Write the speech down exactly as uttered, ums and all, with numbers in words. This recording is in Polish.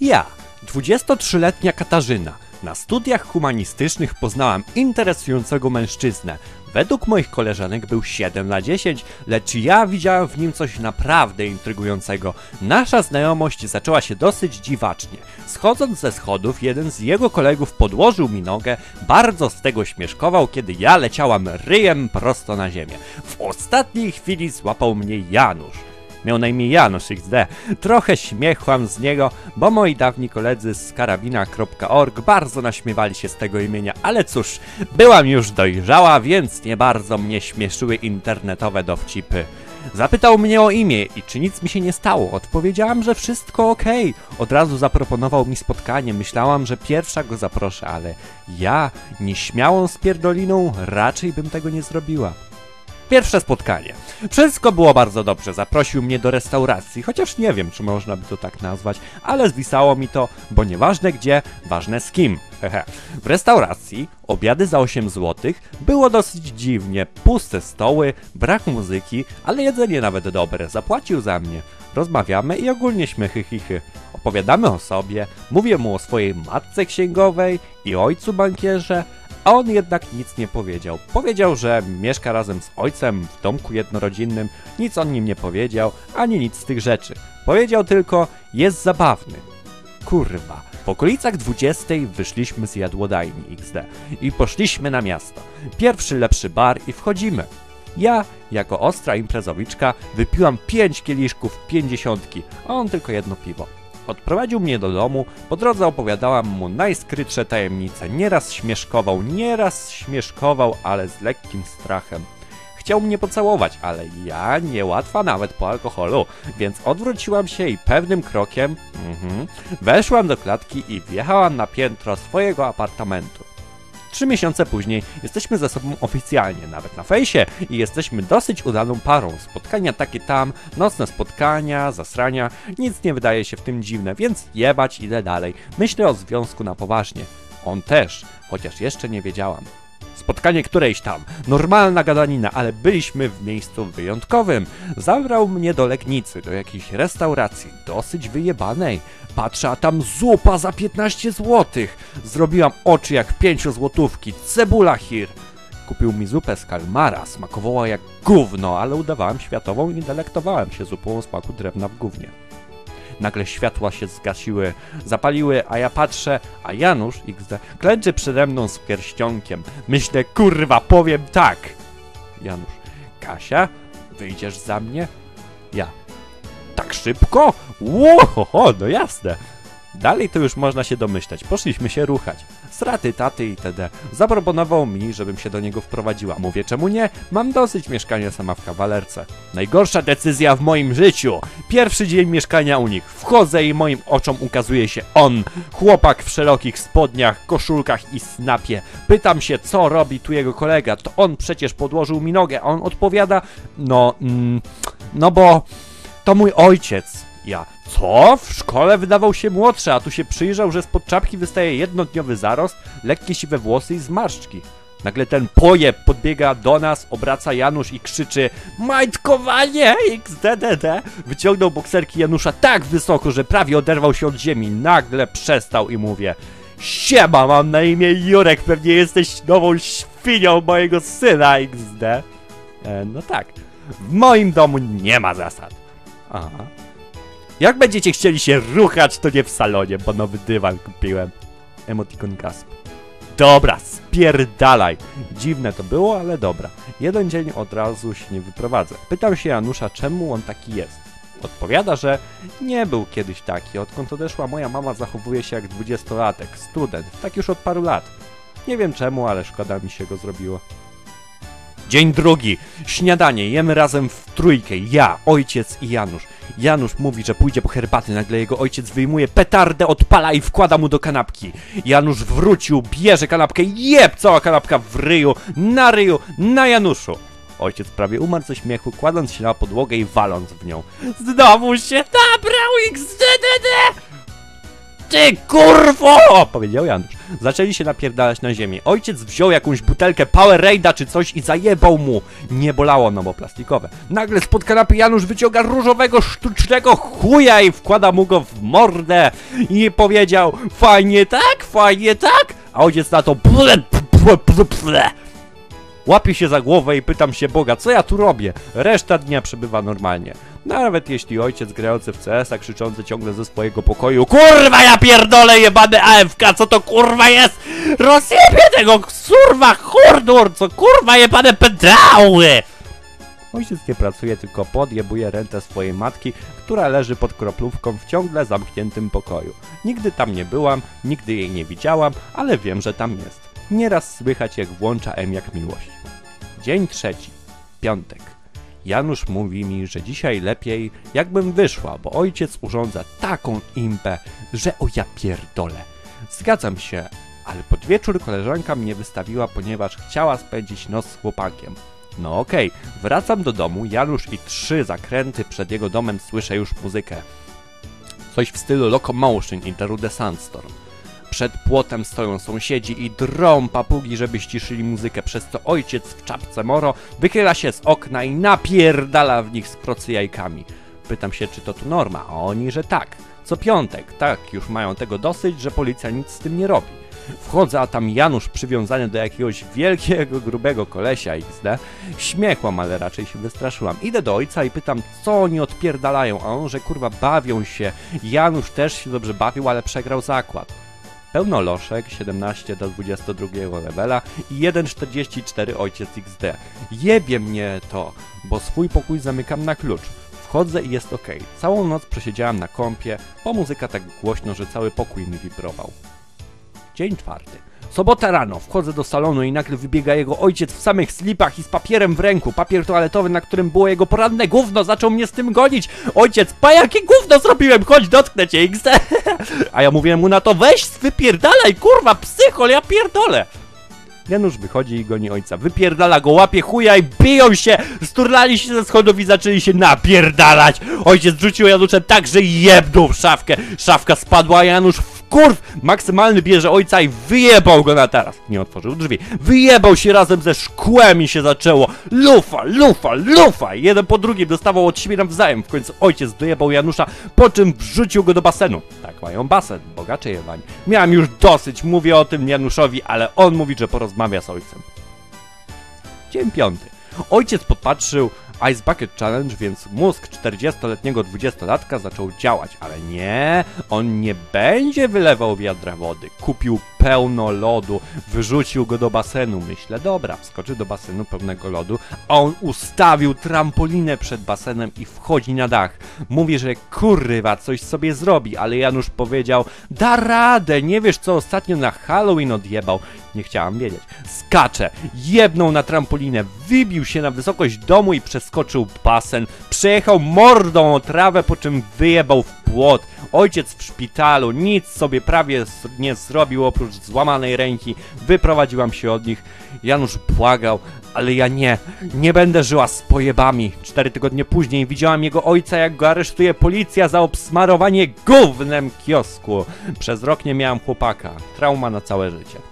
Ja, dwudziestotrzyletnia Katarzyna, na studiach humanistycznych poznałam interesującego mężczyznę. Według moich koleżanek był siedem na dziesięć, lecz ja widziałem w nim coś naprawdę intrygującego. Nasza znajomość zaczęła się dosyć dziwacznie. Schodząc ze schodów, jeden z jego kolegów podłożył mi nogę, bardzo z tego śmieszkował, kiedy ja leciałam ryjem prosto na ziemię. W ostatniej chwili złapał mnie Janusz. Miał na imię Janusz iks de. Trochę śmiechłam z niego, bo moi dawni koledzy z karabina kropka org bardzo naśmiewali się z tego imienia, ale cóż, byłam już dojrzała, więc nie bardzo mnie śmieszyły internetowe dowcipy. Zapytał mnie o imię i czy nic mi się nie stało. Odpowiedziałam, że wszystko okej. Od razu zaproponował mi spotkanie. Myślałam, że pierwsza go zaproszę, ale ja, nieśmiałą spierdoliną, raczej bym tego nie zrobiła. Pierwsze spotkanie. Wszystko było bardzo dobrze, zaprosił mnie do restauracji, chociaż nie wiem, czy można by to tak nazwać, ale zwisało mi to, bo nieważne gdzie, ważne z kim. W restauracji obiady za osiem złotych było dosyć dziwnie, puste stoły, brak muzyki, ale jedzenie nawet dobre, zapłacił za mnie. Rozmawiamy i ogólnie śmiechy chichy. Opowiadamy o sobie, mówię mu o swojej matce księgowej i ojcu bankierze, a on jednak nic nie powiedział. Powiedział, że mieszka razem z ojcem w domku jednorodzinnym, nic o nim nie powiedział, ani nic z tych rzeczy. Powiedział tylko, jest zabawny. Kurwa. W okolicach dwudziestej wyszliśmy z Jadłodajni iks de i poszliśmy na miasto. Pierwszy lepszy bar i wchodzimy. Ja, jako ostra imprezowiczka, wypiłam pięć kieliszków pięćdziesiątki, a on tylko jedno piwo. Odprowadził mnie do domu, po drodze opowiadałam mu najskrytsze tajemnice. Nieraz śmieszkował, nieraz śmieszkował, ale z lekkim strachem. Chciał mnie pocałować, ale ja niełatwa nawet po alkoholu, więc odwróciłam się i pewnym krokiem mm-hmm, weszłam do klatki i wjechałam na piętro swojego apartamentu. Trzy miesiące później jesteśmy ze sobą oficjalnie, nawet na fejsie, i jesteśmy dosyć udaną parą. Spotkania takie tam, nocne spotkania, zasrania, nic nie wydaje się w tym dziwne, więc jebać idę dalej. Myślę o związku na poważnie. On też, chociaż jeszcze nie wiedziałam. Spotkanie którejś tam, normalna gadanina, ale byliśmy w miejscu wyjątkowym. Zabrał mnie do Legnicy, do jakiejś restauracji, dosyć wyjebanej. Patrzę, a tam zupa za piętnaście złotych. Zrobiłam oczy jak pięciozłotówki, cebula hir. Kupił mi zupę z kalmara, smakowała jak gówno, ale udawałam światową i delektowałem się zupą o smaku drewna w gównie. Nagle światła się zgasiły, zapaliły, a ja patrzę, a Janusz iks de klęczy przede mną z pierścionkiem. Myślę, kurwa, powiem tak. Janusz, Kasia, wyjdziesz za mnie? Ja, tak szybko? Łohoho, no jasne. Dalej to już można się domyślać, poszliśmy się ruchać. Sraty, taty itd. Zaproponował mi, żebym się do niego wprowadziła. Mówię, czemu nie? Mam dosyć mieszkania sama w kawalerce. Najgorsza decyzja w moim życiu. Pierwszy dzień mieszkania u nich. Wchodzę i moim oczom ukazuje się on. Chłopak w szerokich spodniach, koszulkach i snapie. Pytam się, co robi tu jego kolega. To on przecież podłożył mi nogę, a on odpowiada, no, mm, no bo to mój ojciec. Ja, co? W szkole wydawał się młodszy, a tu się przyjrzał, że spod czapki wystaje jednodniowy zarost, lekkie siwe włosy i zmarszczki. Nagle ten pojeb podbiega do nas, obraca Janusz i krzyczy majtkowanie iks de de de. Wyciągnął bokserki Janusza tak wysoko, że prawie oderwał się od ziemi. Nagle przestał i mówię, siema, mam na imię Jurek, pewnie jesteś nową świnią mojego syna iks de. E, no tak, w moim domu nie ma zasad. Aha. Jak będziecie chcieli się ruchać, to nie w salonie, bo nowy dywan kupiłem. Emotikon gasp. Dobra, spierdalaj. Dziwne to było, ale dobra. Jeden dzień od razu się nie wyprowadzę. Pytam się Janusza, czemu on taki jest. Odpowiada, że nie był kiedyś taki. Odkąd odeszła moja mama, zachowuje się jak dwudziestolatek, student. Tak już od paru lat. Nie wiem czemu, ale szkoda mi się go zrobiło. Dzień drugi. Śniadanie. Jemy razem w trójkę. Ja, ojciec i Janusz. Janusz mówi, że pójdzie po herbaty. Nagle jego ojciec wyjmuje petardę, odpala i wkłada mu do kanapki. Janusz wrócił, bierze kanapkę. Jeb! Cała kanapka w ryju, na ryju, na Januszu. Ojciec prawie umarł ze śmiechu, kładąc się na podłogę i waląc w nią. Znowu się nabrał iks de de de! ty kurwo! Powiedział Janusz. Zaczęli się napierdalać na ziemi. Ojciec wziął jakąś butelkę Powerade'a czy coś i zajebał mu. Nie bolało, no bo plastikowe. Nagle spod kanapy Janusz wyciąga różowego sztucznego chuja i wkłada mu go w mordę. I powiedział, fajnie tak, fajnie tak. A ojciec na to ble, ble, ble, ble. Łapię się za głowę i pytam się Boga, co ja tu robię? Reszta dnia przebywa normalnie. Nawet jeśli ojciec grający w C S a krzyczący ciągle ze swojego pokoju kurwa ja pierdolę jebany A F K, co to kurwa jest? Rozjebie tego kurwa hurdur, co kurwa jebane pedały! Ojciec nie pracuje, tylko podjebuje rentę swojej matki, która leży pod kroplówką w ciągle zamkniętym pokoju. Nigdy tam nie byłam, nigdy jej nie widziałam, ale wiem, że tam jest. Nieraz słychać, jak włącza M jak miłość. Dzień trzeci. Piątek. Janusz mówi mi, że dzisiaj lepiej, jakbym wyszła, bo ojciec urządza taką impę, że o ja pierdolę. Zgadzam się, ale pod wieczór koleżanka mnie wystawiła, ponieważ chciała spędzić noc z chłopakiem. No okej, okay. Wracam do domu, Janusz i trzy zakręty przed jego domem słyszę już muzykę. Coś w stylu Locomotion i Darude Sandstorm. Przed płotem stoją sąsiedzi i drą papugi, żeby ściszyli muzykę, przez co ojciec w czapce moro wychyla się z okna i napierdala w nich z procy jajkami. Pytam się, czy to tu norma, a oni, że tak. Co piątek, tak, już mają tego dosyć, że policja nic z tym nie robi. Wchodzę, a tam Janusz przywiązany do jakiegoś wielkiego, grubego kolesia iks de. Śmiechłam, ale raczej się wystraszyłam. Idę do ojca i pytam, co oni odpierdalają, a on, że kurwa bawią się. Janusz też się dobrze bawił, ale przegrał zakład. Pełno loszek, siedemnaście do dwudziestu drugiego levela i jeden czterdzieści cztery ojciec iks de. Jebie mnie to, bo swój pokój zamykam na klucz. Wchodzę i jest ok. Całą noc przesiedziałam na kompie, bo muzyka tak głośno, że cały pokój mi wibrował. Dzień czwarty. Sobota rano. Wchodzę do salonu i nagle wybiega jego ojciec w samych slipach i z papierem w ręku. Papier toaletowy, na którym było jego poranne gówno, zaczął mnie z tym gonić. Ojciec, pa jakie gówno zrobiłem, chodź dotknę cię iks de. A ja mówiłem mu na to, weź wypierdalaj, kurwa, psychol, ja pierdolę. Janusz wychodzi i goni ojca. Wypierdala go, łapie chuja i biją się. Sturlali się ze schodów i zaczęli się napierdalać. Ojciec rzucił Janusza tak, że jebnął w szafkę. Szafka spadła, a Janusz w kurw maksymalny bierze ojca i wyjebał go na taras. Nie otworzył drzwi. Wyjebał się razem ze szkłem i się zaczęło. Lufa, lufa, lufa. Jeden po drugim dostawał od siebie nawzajem. W końcu ojciec dojebał Janusza, po czym wrzucił go do basenu. Tak mają basen, bogacze jebani. Miałem już dosyć, mówię o tym Januszowi, ale on mówi, że porozmawiamy. Rozmawia z ojcem. Dzień piąty. Ojciec podpatrzył Ice Bucket Challenge, więc mózg czterdziestoletniego dwudziestolatka zaczął działać, ale nie, on nie będzie wylewał wiadra wody. Kupił pełno lodu, wyrzucił go do basenu. Myślę, dobra, wskoczy do basenu pełnego lodu, a on ustawił trampolinę przed basenem i wchodzi na dach. Mówi, że kurwa, coś sobie zrobi, ale Janusz powiedział, da radę, nie wiesz co ostatnio na Halloween odjebał. Nie chciałam wiedzieć. Skacze, jebnął na trampolinę, wybił się na wysokość domu i przeskoczył basen, przejechał mordą o trawę, po czym wyjebał w płot. Ojciec w szpitalu, nic sobie prawie nie zrobił oprócz złamanej ręki. Wyprowadziłam się od nich. Janusz błagał, ale ja nie, nie będę żyła z pojebami. Cztery tygodnie później widziałam jego ojca, jak go aresztuje policja za obsmarowanie gównem kiosku. Przez rok nie miałam chłopaka. Trauma na całe życie.